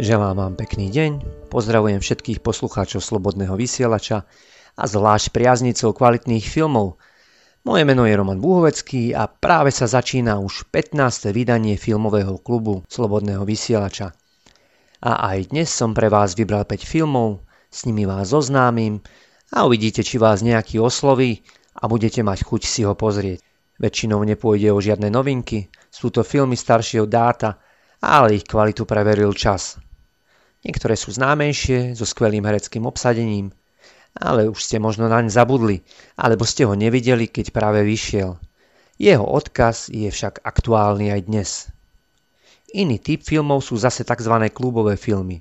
Želám vám pekný deň, pozdravujem všetkých poslucháčov Slobodného vysielača a zvlášť priaznicov kvalitných filmov. Moje meno je Roman Buhovecký a práve sa začína už 15. vydanie filmového klubu Slobodného vysielača. A aj dnes som pre vás vybral 5 filmov, s nimi vás zoznámim a uvidíte, či vás nejaký osloví a budete mať chuť si ho pozrieť. Väčšinou nepôjde o žiadne novinky, sú to filmy staršieho dáta, ale ich kvalitu preveril čas. Niektoré sú známejšie, so skvelým hereckým obsadením, ale už ste možno naň zabudli, alebo ste ho nevideli, keď práve vyšiel. Jeho odkaz je však aktuálny aj dnes. Iný typ filmov sú zase tzv. Klubové filmy.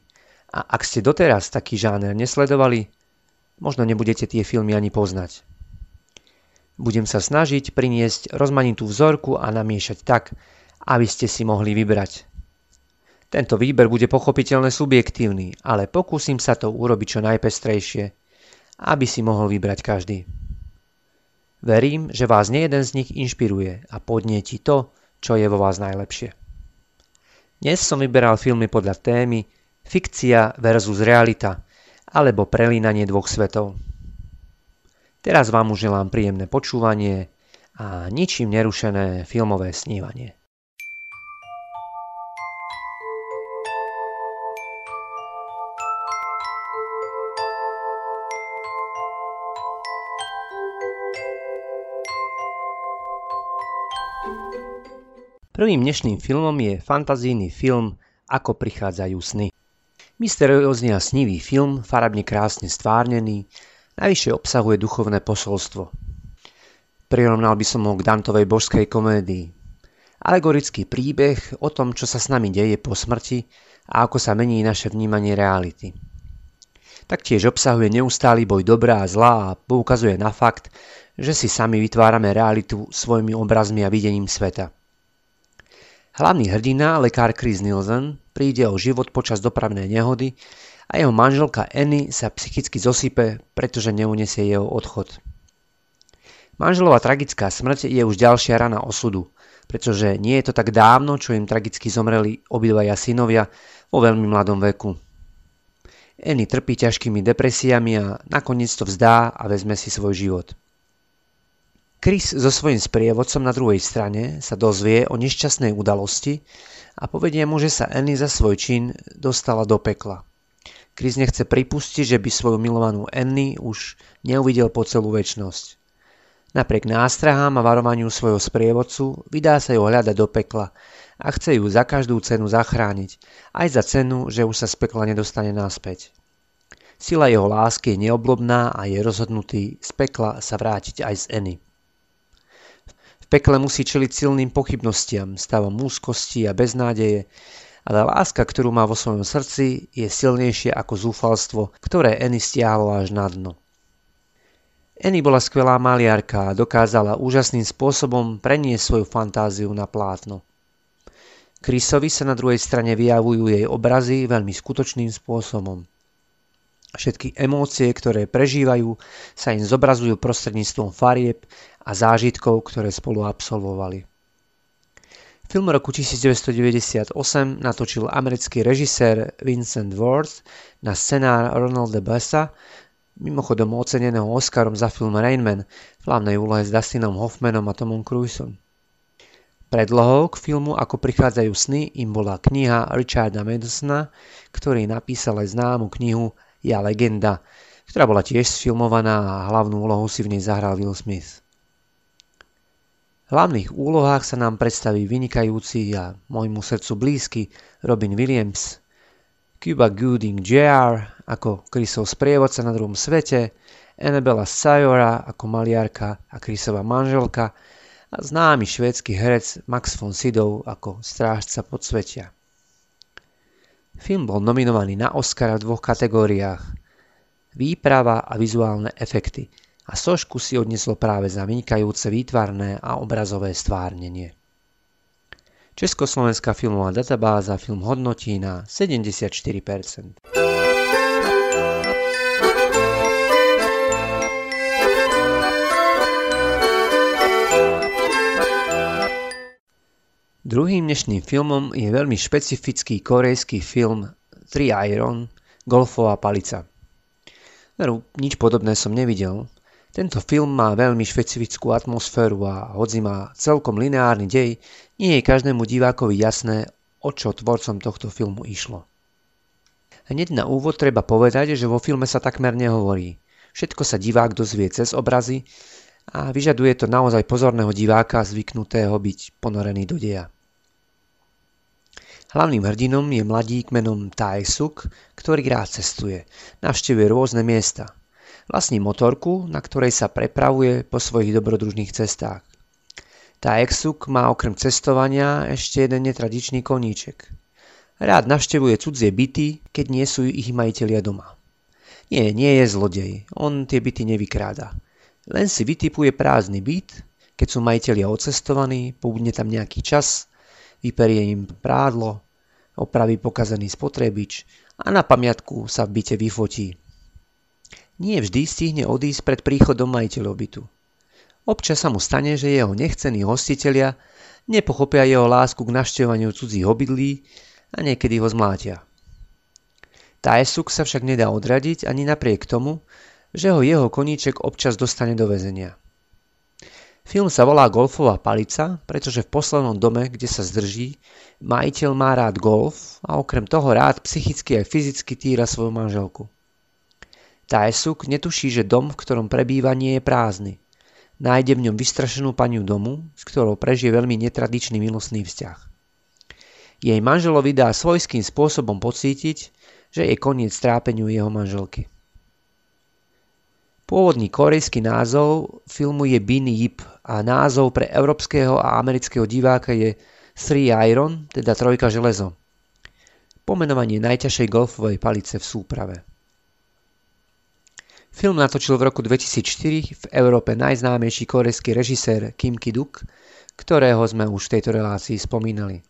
A ak ste doteraz taký žáner nesledovali, možno nebudete tie filmy ani poznať. Budem sa snažiť priniesť rozmanitú vzorku a namiešať tak, aby ste si mohli vybrať. Tento výber bude pochopiteľne subjektívny, ale pokúsim sa to urobiť čo najpestrejšie, aby si mohol vybrať každý. Verím, že vás nejeden z nich inšpiruje a podnieti to, čo je vo vás najlepšie. Dnes som vyberal filmy podľa témy fikcia versus realita alebo prelínanie dvoch svetov. Teraz vám už želám príjemné počúvanie a ničím nerušené filmové snívanie. Prvým dnešným filmom je fantazijný film Ako prichádzajú sny. Mysteriózny a snivý film, farebne krásne stvárnený, najvyššie obsahuje duchovné posolstvo. Prirovnal by som ho k Dantovej božskej komédii. Alegorický príbeh o tom, čo sa s nami deje po smrti a ako sa mení naše vnímanie reality. Taktiež obsahuje neustály boj dobrá a zlá a poukazuje na fakt, že si sami vytvárame realitu svojimi obrazmi a videním sveta. Hlavný hrdina, lekár Kris Nielsen, príde o život počas dopravnej nehody a jeho manželka Annie sa psychicky zosype, pretože neuniesie jeho odchod. Manželová tragická smrť je už ďalšia rana osudu, pretože nie je to tak dávno, čo im tragicky zomreli obidvaja synovia vo veľmi mladom veku. Annie trpí ťažkými depresiami a nakoniec to vzdá a vezme si svoj život. Kris so svojím sprievodcom na druhej strane sa dozvie o nešťastnej udalosti a povedie mu, že sa Annie za svoj čin dostala do pekla. Kris nechce pripustiť, že by svoju milovanú Annie už neuvidel po celú večnosť. Napriek nástrahám a varovaniu svojho sprievodcu vydá sa ju hľadať do pekla a chce ju za každú cenu zachrániť, aj za cenu, že už sa z pekla nedostane naspäť. Sila jeho lásky je neoblomná a je rozhodnutý z pekla sa vrátiť aj z Annie. V pekle musí čeliť silným pochybnostiam, stavom úzkosti a beznádeje, ale láska, ktorú má vo svojom srdci, je silnejšia ako zúfalstvo, ktoré Annie stiahlo až na dno. Annie bola skvelá maliarka a dokázala úžasným spôsobom preniesť svoju fantáziu na plátno. Krisovi sa na druhej strane vyjavujú jej obrazy veľmi skutočným spôsobom. Všetky emócie, ktoré prežívajú, sa im zobrazujú prostredníctvom farieb a zážitkov, ktoré spolu absolvovali. Film roku 1998 natočil americký režisér Vincent Ward na scenár Ronalda Bessa, mimochodom oceneného Oscarom za film Rain Man v hlavnej úlohe s Dustinom Hoffmanom a Tomom Cruisom. Predlohou k filmu Ako prichádzajú sny im bola kniha Richarda Maddelsona, ktorý napísal aj známu knihu Ja, legenda, ktorá bola tiež sfilmovaná a hlavnú úlohu si v nej zahral Will Smith. V hlavných úlohách sa nám predstaví vynikajúci a môjmu srdcu blízky Robin Williams, Cuba Gooding Jr. ako Krisov sprievodca na druhom svete, Annabella Sciorra ako maliarka a Krisova manželka a známy švédsky herec Max von Sydow ako strážca podsvetia. Film bol nominovaný na Oscara v dvoch kategóriách – výprava a vizuálne efekty a sošku si odnieslo práve za vynikajúce výtvarné a obrazové stvárnenie. Československá filmová databáza film hodnotí na 74%. Druhým dnešným filmom je veľmi špecifický korejský film Three Iron, Golfová palica. Nič podobné som nevidel. Tento film má veľmi špecifickú atmosféru a hoci má celkom lineárny dej, nie je každému divákovi jasné, o čo tvorcom tohto filmu išlo. Hneď na úvod treba povedať, že vo filme sa takmer nehovorí. Všetko sa divák dozvie cez obrazy a vyžaduje to naozaj pozorného diváka zvyknutého byť ponorený do deja. Hlavným hrdinom je mladík menom Taek Suk, ktorý rád cestuje, navštevuje rôzne miesta. Vlastní motorku, na ktorej sa prepravuje po svojich dobrodružných cestách. Taek Suk má okrem cestovania ešte jeden netradičný koníček. Rád navštevuje cudzie byty, keď nie sú ich majitelia doma. Nie je zlodej, on tie byty nevykráda. Len si vytipuje prázdny byt, keď sú majitelia odcestovaní, pobudne tam nejaký čas, vyperie im prádlo, opraví pokazený spotrebič a na pamiatku sa v byte vyfotí. Nie vždy stihne odísť pred príchodom majiteľov bytu. Občas sa mu stane, že jeho nechcení hostitelia nepochopia jeho lásku k navštevovaniu cudzích obydlí a niekedy ho zmlátia. Taek Suk sa však nedá odradiť ani napriek tomu, že ho jeho koníček občas dostane do väzenia. Film sa volá Golfová palica, pretože v poslednom dome, kde sa zdrží, majiteľ má rád golf a okrem toho rád psychicky a fyzicky týra svoju manželku. Taek Suk netuší, že dom, v ktorom prebýva, nie je prázdny. Nájde v ňom vystrašenú paniu domu, s ktorou prežije veľmi netradičný milostný vzťah. Jej manželovi dá svojským spôsobom pocítiť, že je koniec trápeniu jeho manželky. Pôvodný korejský názov filmu je Bin-Jip a názov pre európskeho a amerického diváka je Three Iron, teda trojka železo. Pomenovanie najťažšej golfovej palice v súprave. Film natočil v roku 2004 v Európe najznámejší korejský režisér Kim Ki-duk, ktorého sme už v tejto relácii spomínali.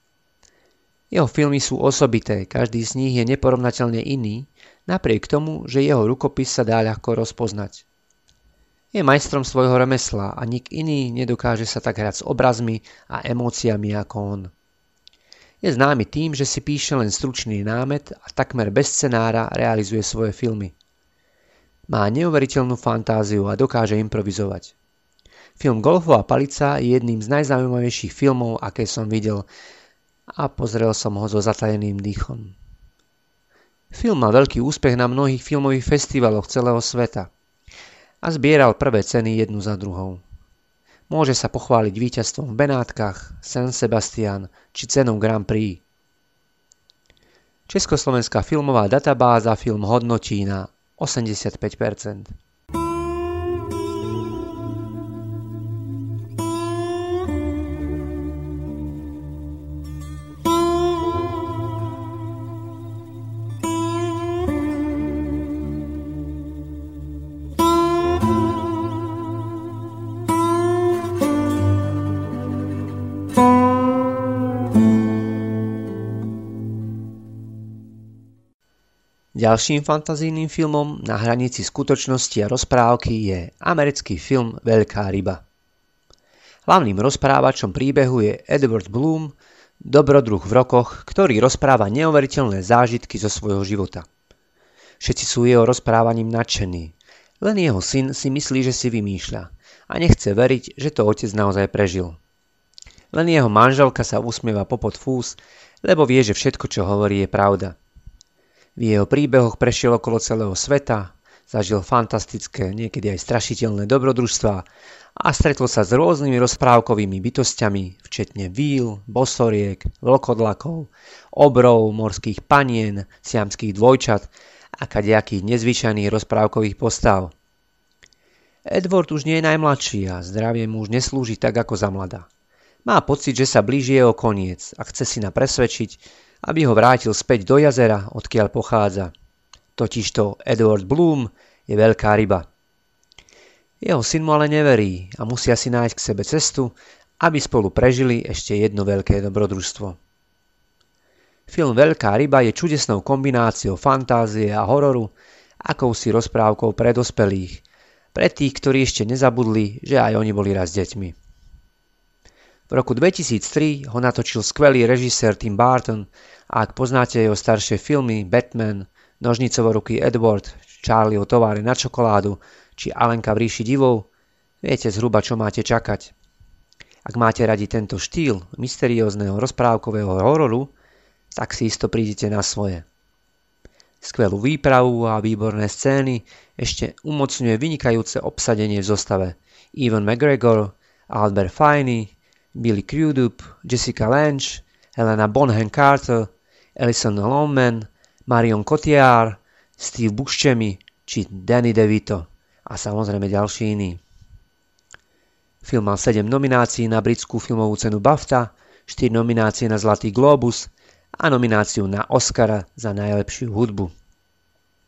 Jeho filmy sú osobité, každý z nich je neporovnateľne iný, napriek tomu, že jeho rukopis sa dá ľahko rozpoznať. Je majstrom svojho remesla a nik iný nedokáže sa tak hrať s obrazmi a emóciami ako on. Je známy tým, že si píše len stručný námet a takmer bez scenára realizuje svoje filmy. Má neuveriteľnú fantáziu a dokáže improvizovať. Film Golfová palica je jedným z najzaujímavejších filmov, aké som videl, a pozrel som ho so zatajeným dýchom. Film mal veľký úspech na mnohých filmových festivaloch celého sveta a zbieral prvé ceny jednu za druhou. Môže sa pochváliť víťazstvom v Benátkach, San Sebastian či cenou Grand Prix. Československá filmová databáza film hodnotí na 85%. Ďalším fantazijným filmom na hranici skutočnosti a rozprávky je americký film Veľká ryba. Hlavným rozprávačom príbehu je Edward Bloom, dobrodruh v rokoch, ktorý rozpráva neuveriteľné zážitky zo svojho života. Všetci sú jeho rozprávaním nadšení, len jeho syn si myslí, že si vymýšľa a nechce veriť, že to otec naozaj prežil. Len jeho manželka sa usmieva popod fús, lebo vie, že všetko, čo hovorí, je pravda. V jeho príbehoch prešiel okolo celého sveta, zažil fantastické, niekedy aj strašiteľné dobrodružstvá a stretol sa s rôznymi rozprávkovými bytosťami, včetne víl, bosoriek, vlkodlakov, obrov, morských panien, siamských dvojčat a kadejakých nezvyčajných rozprávkových postav. Edward už nie je najmladší a zdravie mu už neslúži tak ako za mladá. Má pocit, že sa blíži jeho koniec a chce si na presvedčiť, aby ho vrátil späť do jazera, odkiaľ pochádza. Totižto Edward Bloom je veľká ryba. Jeho syn mu ale neverí a musia si nájsť k sebe cestu, aby spolu prežili ešte jedno veľké dobrodružstvo. Film Veľká ryba je čudesnou kombináciou fantázie a hororu, akousi rozprávkou pre dospelých, pre tých, ktorí ešte nezabudli, že aj oni boli raz deťmi. V roku 2003 ho natočil skvelý režisér Tim Burton a ak poznáte jeho staršie filmy Batman, Nožnicovo ruky Edward, Charlieho továre na čokoládu či Alenka v ríši divov, viete zhruba čo máte čakať. Ak máte radi tento štýl mysteriózneho rozprávkového hororu, tak si isto prídete na svoje. Skvelú výpravu a výborné scény ešte umocňuje vynikajúce obsadenie v zostave. Ewan McGregor, Albert Finney, Billy Crudup, Jessica Lange, Helena Bonham Carter, Alison Longman, Marion Cotillard, Steve Buscemi či Danny DeVito a samozrejme ďalší iní. Film mal 7 nominácií na britskú filmovú cenu BAFTA, 4 nominácie na Zlatý globus a nomináciu na Oscara za najlepšiu hudbu.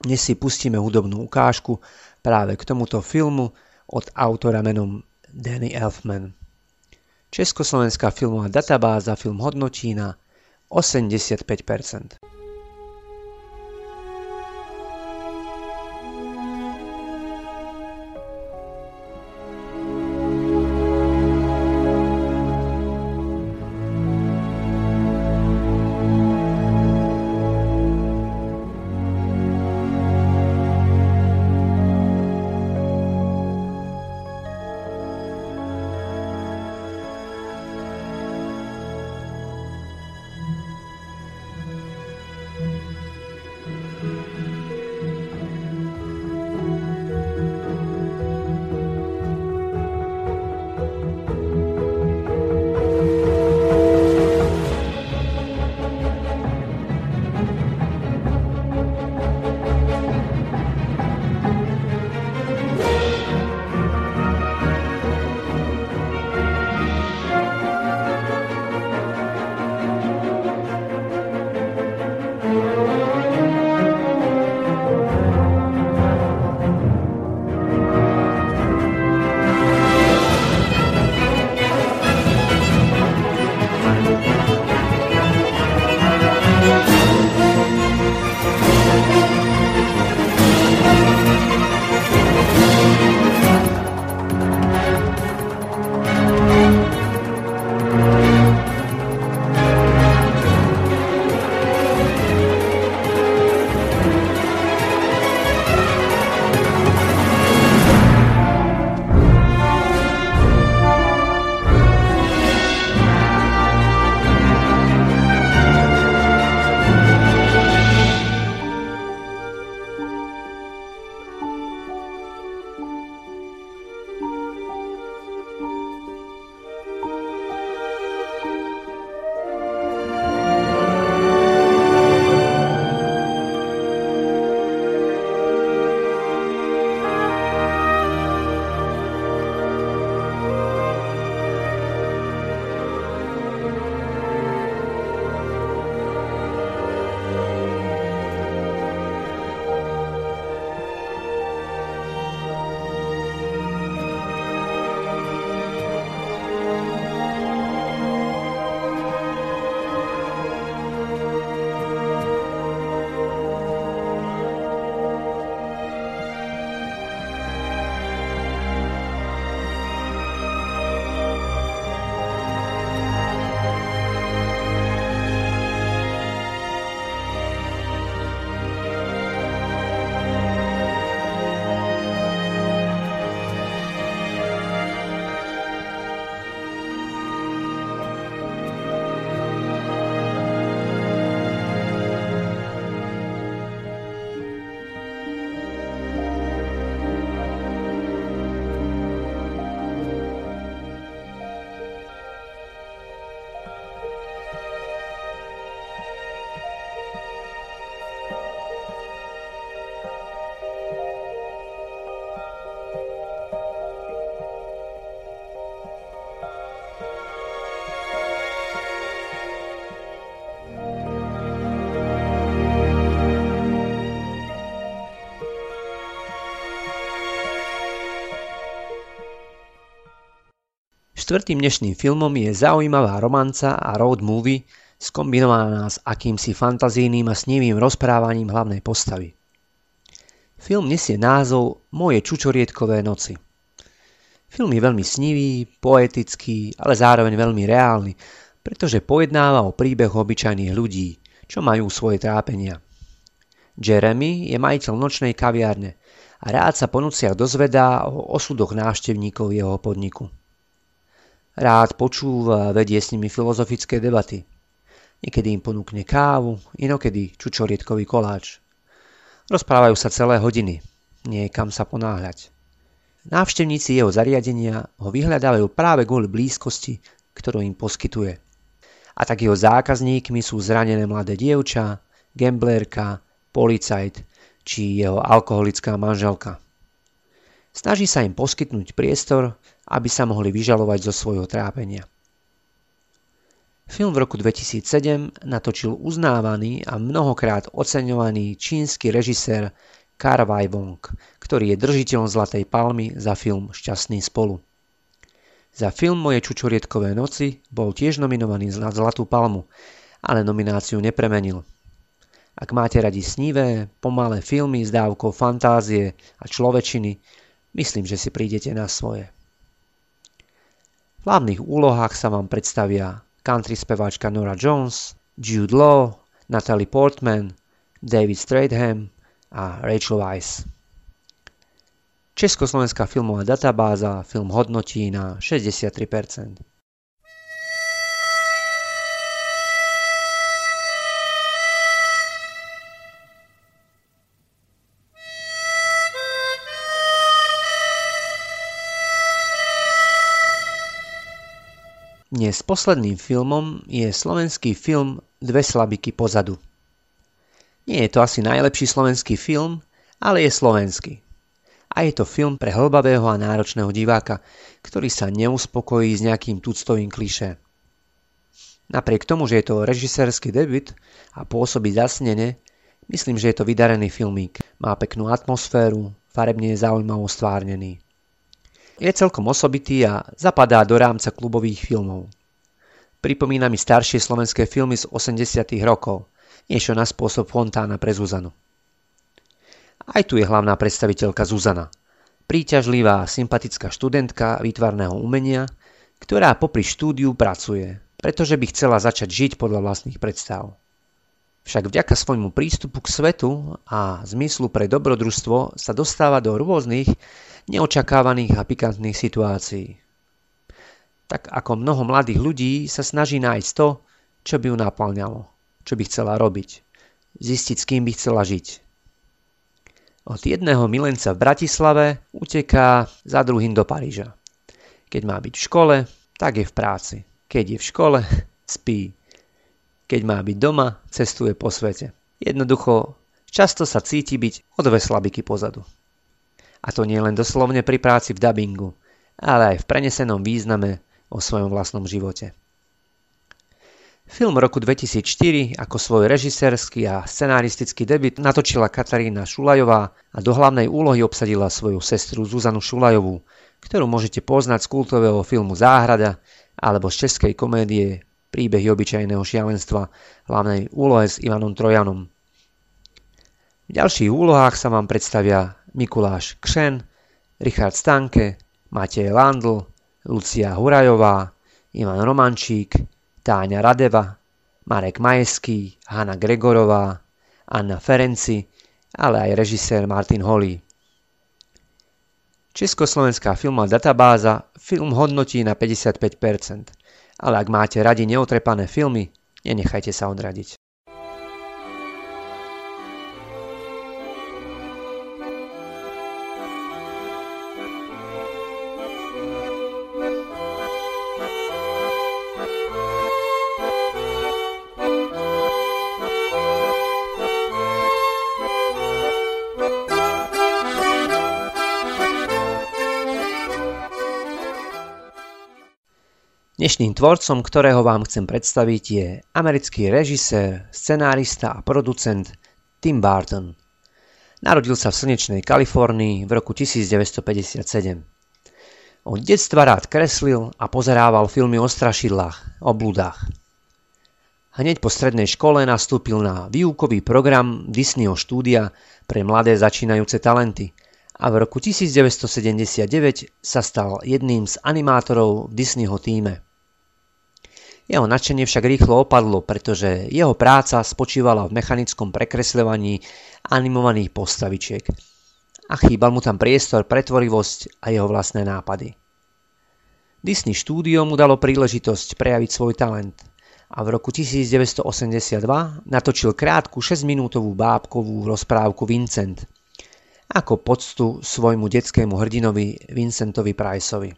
Dnes si pustíme hudobnú ukážku práve k tomuto filmu od autora menom Danny Elfman. Československá filmová databáza film hodnotí na 85%. Štvrtým dnešným filmom je zaujímavá romanca a road movie skombinovaná s akýmsi fantazijným a snívým rozprávaním hlavnej postavy. Film nesie názov Moje čučoriedkové noci. Film je veľmi snivý, poetický, ale zároveň veľmi reálny, pretože pojednáva o príbehu obyčajných ľudí, čo majú svoje trápenia. Jeremy je majiteľ nočnej kaviárne a rád sa po nociach dozvedá o osudoch návštevníkov jeho podniku. Rád počúva a vedie s nimi filozofické debaty. Niekedy im ponúkne kávu, inokedy čučoriedkový koláč. Rozprávajú sa celé hodiny, nie je kam sa ponáhľať. Návštevníci jeho zariadenia ho vyhľadávajú práve kvôli blízkosti, ktorú im poskytuje. A tak jeho zákazníkmi sú zranené mladé dievča, gamblérka, policajt či jeho alkoholická manželka. Snaží sa im poskytnúť priestor, aby sa mohli vyžalovať zo svojho trápenia. Film v roku 2007 natočil uznávaný a mnohokrát oceňovaný čínsky režisér Karvaj Wong, ktorý je držiteľom Zlatej palmy za film Šťastný spolu. Za film Moje čučoriedkové noci bol tiež nominovaný na Zlatú palmu, ale nomináciu nepremenil. Ak máte radi snivé, pomalé filmy s dávkou fantázie a človečiny, myslím, že si prídete na svoje. V hlavných úlohách sa vám predstavia country speváčka Norah Jones, Jude Law, Natalie Portman, David Stratham a Rachel Weisz. Československá filmová databáza film hodnotí na 63%. Dnes posledným filmom je slovenský film Dve slabiky pozadu. Nie je to asi najlepší slovenský film, ale je slovenský. A je to film pre hlbavého a náročného diváka, ktorý sa neuspokojí s nejakým tuctovým klišé. Napriek tomu, že je to režisérsky debut a pôsobí zasnene, myslím, že je to vydarený filmík. Má peknú atmosféru, farebne je zaujímavo stvárnený. Je celkom osobitý a zapadá do rámca klubových filmov. Pripomína mi staršie slovenské filmy z 80. rokov, niečo na spôsob Fontána pre Zuzanu. Aj tu je hlavná predstaviteľka Zuzana, príťažlivá, sympatická študentka výtvarného umenia, ktorá popri štúdiu pracuje, pretože by chcela začať žiť podľa vlastných predstav. Však vďaka svojmu prístupu k svetu a zmyslu pre dobrodružstvo sa dostáva do rôznych neočakávaných a pikantných situácií. Tak ako mnoho mladých ľudí sa snaží nájsť to, čo by ju napĺňalo, čo by chcela robiť, zistiť, s kým by chcela žiť. Od jedného milenca v Bratislave uteká za druhým do Paríža. Keď má byť v škole, tak je v práci. Keď je v škole, spí. Keď má byť doma, cestuje po svete. Jednoducho, často sa cíti byť o dve slabiky pozadu. A to nie len doslovne pri práci v dabingu, ale aj v prenesenom význame o svojom vlastnom živote. Film roku 2004 ako svoj režisérsky a scenaristický debut natočila Katarína Šulajová a do hlavnej úlohy obsadila svoju sestru Zuzanu Šulajovú, ktorú môžete poznať z kultového filmu Záhrada alebo z českej komédie Príbehy obyčajného šialenstva, hlavnej úlohe s Ivanom Trojanom. V ďalších úlohách sa vám predstavia Mikuláš Kšen, Richard Stanke, Matej Landl, Lucia Hurajová, Ivan Romančík, Táňa Radeva, Marek Majeský, Hanna Gregorová, Anna Ferenci, ale aj režisér Martin Holý. Československá filmová databáza film hodnotí na 55%, ale ak máte radi neotrepané filmy, nenechajte sa odradiť. Dnešným tvorcom, ktorého vám chcem predstaviť, je americký režisér, scenárista a producent Tim Burton. Narodil sa v slnečnej Kalifornii v roku 1957. Od detstva rád kreslil a pozerával filmy o strašidlách, o bludách. Hneď po strednej škole nastúpil na výukový program Disneyho štúdia pre mladé začínajúce talenty a v roku 1979 sa stal jedným z animátorov v Disneyho tíme. Jeho nadšenie však rýchlo opadlo, pretože jeho práca spočívala v mechanickom prekresľovaní animovaných postavičiek a chýbal mu tam priestor pre tvorivosť a jeho vlastné nápady. Disney štúdio mu dalo príležitosť prejaviť svoj talent a v roku 1982 natočil krátku 6-minútovú bábkovú rozprávku Vincent ako poctu svojmu detskému hrdinovi Vincentovi Priceovi.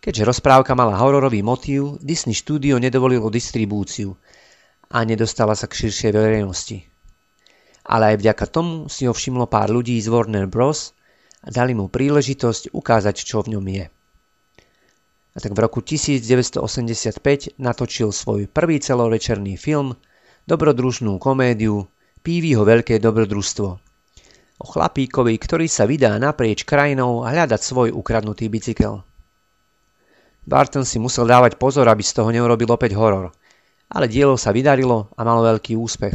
Keďže rozprávka mala hororový motív, Disney štúdio nedovolilo distribúciu a nedostala sa k širšej verejnosti. Ale aj vďaka tomu si ho všimlo pár ľudí z Warner Bros. A dali mu príležitosť ukázať, čo v ňom je. A tak v roku 1985 natočil svoj prvý celovečerný film, dobrodružnú komédiu Pívyho veľké dobrodružstvo, o chlapíkovi, ktorý sa vydá naprieč krajinou hľadať svoj ukradnutý bicykel. Burton si musel dávať pozor, aby z toho neurobil opäť horor, ale dielo sa vydarilo a malo veľký úspech.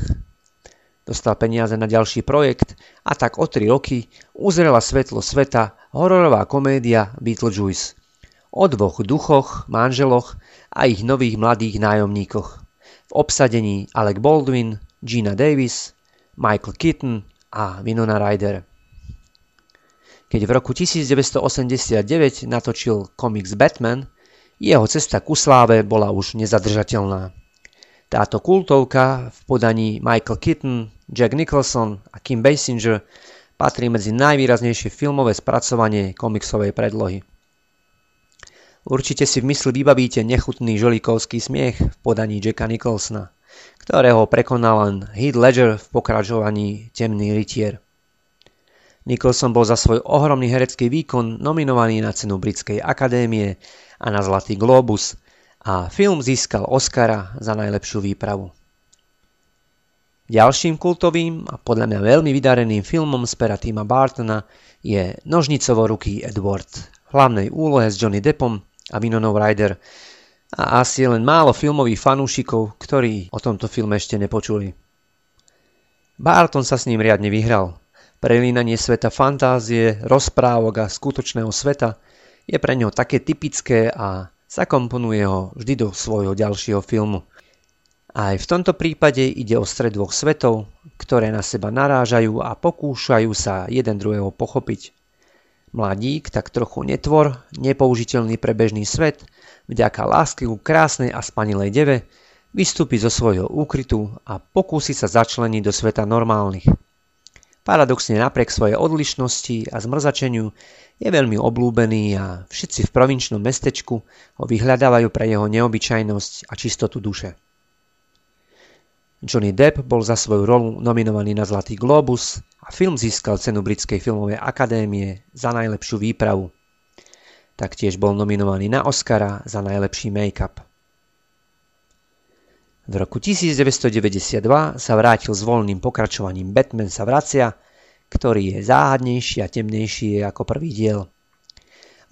Dostal peniaze na ďalší projekt a tak o 3 roky uzrela svetlo sveta hororová komédia Beetlejuice o 2 duchoch, manželoch a ich nových mladých nájomníkoch v obsadení Alec Baldwin, Gina Davis, Michael Keaton a Winona Ryder. Keď v roku 1989 natočil komiks Batman, jeho cesta ku sláve bola už nezadržateľná. Táto kultovka v podaní Michael Keaton, Jack Nicholson a Kim Basinger patrí medzi najvýraznejšie filmové spracovanie komiksovej predlohy. Určite si v mysli vybavíte nechutný žolikovský smiech v podaní Jacka Nicholsona, ktorého prekonal len Heath Ledger v pokračovaní Temný rytier. Nicholson bol za svoj ohromný herecký výkon nominovaný na cenu Britskej akadémie a na Zlatý glóbus a film získal Oscara za najlepšiu výpravu. Ďalším kultovým a podľa mňa veľmi vydareným filmom z pera Tima Burtona je Nožnicovo ruky Edward v hlavnej úlohe s Johnny Deppom a Winonou Ryder a asi len málo filmových fanúšikov, ktorí o tomto filme ešte nepočuli. Burton sa s ním riadne vyhral. Prelínanie sveta fantázie, rozprávok a skutočného sveta je pre neho také typické a zakomponuje ho vždy do svojho ďalšieho filmu. Aj v tomto prípade ide o stred dvoch svetov, ktoré na seba narážajú a pokúšajú sa jeden druhého pochopiť. Mladík, tak trochu netvor, nepoužiteľný pre bežný svet, vďaka láske ku krásnej a spanilej deve, vystúpi zo svojho úkrytu a pokúsi sa začleniť do sveta normálnych. Paradoxne napriek svojej odlišnosti a zmrzačeniu je veľmi obľúbený a všetci v provinčnom mestečku ho vyhľadávajú pre jeho neobyčajnosť a čistotu duše. Johnny Depp bol za svoju rolu nominovaný na Zlatý glóbus a film získal cenu Britskej filmovej akadémie za najlepšiu výpravu. Taktiež bol nominovaný na Oscara za najlepší make-up. V roku 1992 sa vrátil s voľným pokračovaním Batman sa vracia, ktorý je záhadnejší a temnejší ako prvý diel.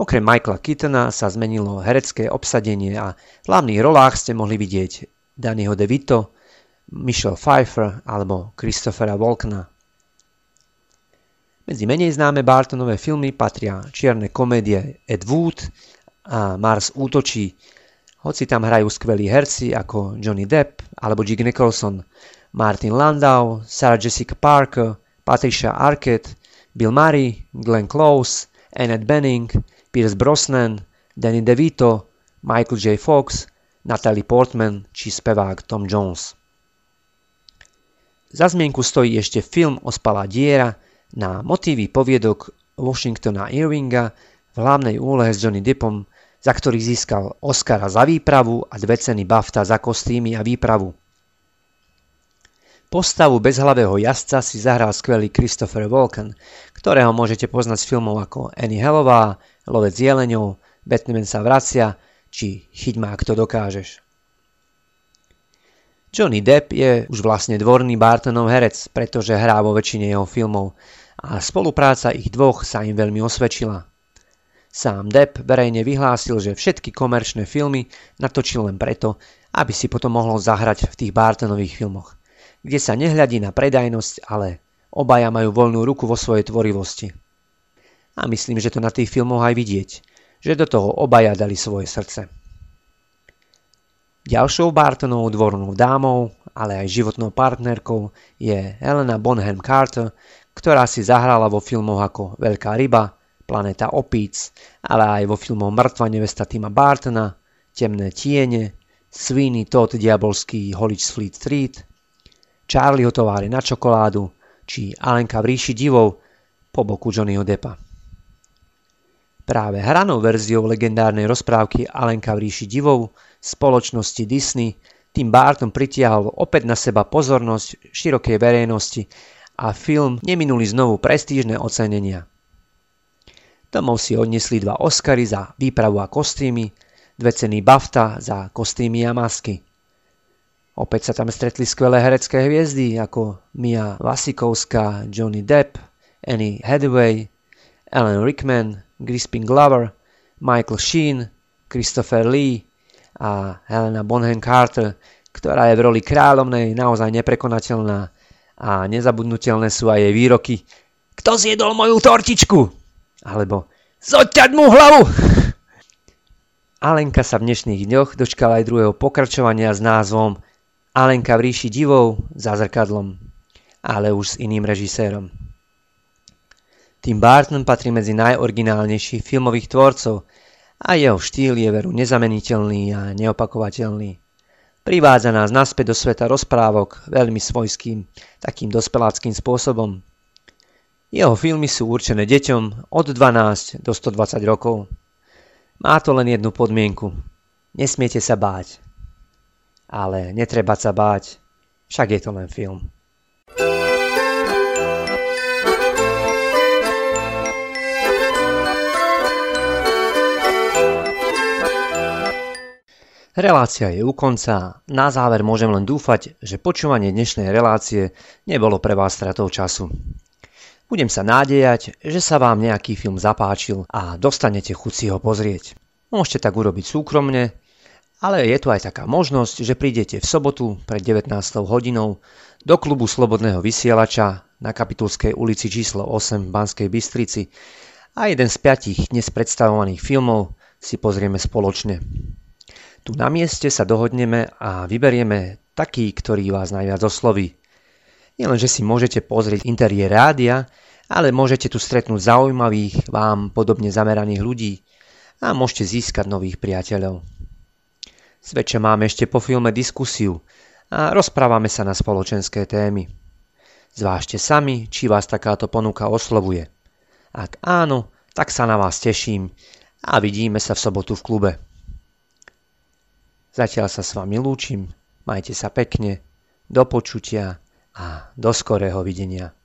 Okrem Michaela Keatona sa zmenilo herecké obsadenie a v hlavných rolách ste mohli vidieť Dannyho DeVito, Michelle Pfeiffer alebo Christophera Walkena. Medzi menej známe Burtonové filmy patria čierne komédie Ed Wood a Mars útočí, hoci tam hrajú skvelí herci ako Johnny Depp alebo Jack Nicholson, Martin Landau, Sarah Jessica Parker, Patricia Arquette, Bill Murray, Glenn Close, Annette Bening, Pierce Brosnan, Danny DeVito, Michael J. Fox, Natalie Portman či spevák Tom Jones. Za zmienku stojí ešte film Ospalá diera na motívy poviedok Washingtona Irvinga v hlavnej úlohe s Johnny Deppom, za ktorý získal Oscara za výpravu a 2 ceny BAFTA za kostýmy a výpravu. Postavu bezhlavého jazdca si zahral skvelý Christopher Walken, ktorého môžete poznať z filmov ako Annie Hellová, Lovec jeleňov, Batman sa vracia či Chyť ma, ak to dokážeš. Johnny Depp je už vlastne dvorný Burtonov herec, pretože hrá vo väčšine jeho filmov a spolupráca ich dvoch sa im veľmi osvedčila. Sám Depp verejne vyhlásil, že všetky komerčné filmy natočil len preto, aby si potom mohol zahrať v tých Burtonových filmoch, kde sa nehľadí na predajnosť, ale Obaja majú voľnú ruku vo svojej tvorivosti. A myslím, že to na tých filmoch aj vidieť, že do toho obaja dali svoje srdce. Ďalšou Bartonovou dvornou dámou, ale aj životnou partnerkou je Helena Bonham Carter, ktorá si zahrala vo filmoch ako Veľká ryba, Planeta opíc, ale aj vo filmoch Mŕtva nevesta Tima Burtona, Temné tiene, Sweeney Todd diabolský holič z Fleet Street, Charlieho továre na čokoládu či Alenka v ríši divov po boku Johnnyho Deppa. Práve hranou verziou legendárnej rozprávky Alenka v ríši divov spoločnosti Disney Tim Burton pritiahol opäť na seba pozornosť širokej verejnosti a film neminuli znovu prestížne ocenenia. Domov si odnesli 2 Oscary za výpravu a kostýmy, 2 ceny BAFTA za kostýmy a masky. Opäť sa tam stretli skvelé herecké hviezdy ako Mia Wasikowska, Johnny Depp, Annie Hathaway, Alan Rickman, Crispin Glover, Michael Sheen, Christopher Lee a Helena Bonham Carter, ktorá je v roli kráľovnej naozaj neprekonateľná. A nezabudnutelné sú aj jej výroky: "Kto zjedol moju tortičku?" alebo "Zoťať mu hlavu!" Alenka sa v dnešných dňoch dočkala aj druhého pokračovania s názvom Alenka v ríši divov za zrkadlom, ale už s iným režisérom. Tim Burton patrí medzi najoriginálnejších filmových tvorcov a jeho štýl je veru nezameniteľný a neopakovateľný. Privádza nás naspäť do sveta rozprávok veľmi svojským, takým dospeláckým spôsobom. Jeho filmy sú určené deťom od 12 do 120 rokov. Má to len jednu podmienku. Nesmiete sa báť. Ale netreba sa báť, však je to len film. Relácia je u konca. Na záver môžem len dúfať, že počúvanie dnešnej relácie nebolo pre vás stratou času. Budem sa nádejať, že sa vám nejaký film zapáčil a dostanete chuť si ho pozrieť. Môžete tak urobiť súkromne, ale je tu aj taká možnosť, že prídete v sobotu pred 19. hodinou do klubu Slobodného vysielača na Kapitulskej ulici číslo 8 v Banskej Bystrici a jeden z 5 dnes predstavovaných filmov si pozrieme spoločne. Tu na mieste sa dohodneme a vyberieme taký, ktorý vás najviac osloví. Nielenže si môžete pozrieť interiér rádia, ale môžete tu stretnúť zaujímavých, vám podobne zameraných ľudí a môžete získať nových priateľov. Zväčša máme ešte po filme diskusiu a rozprávame sa na spoločenské témy. Zvážte sami, či vás takáto ponuka oslovuje. Ak áno, tak sa na vás teším a vidíme sa v sobotu v klube. Zatiaľ sa s vami lúčim, majte sa pekne, do počutia a do skorého videnia.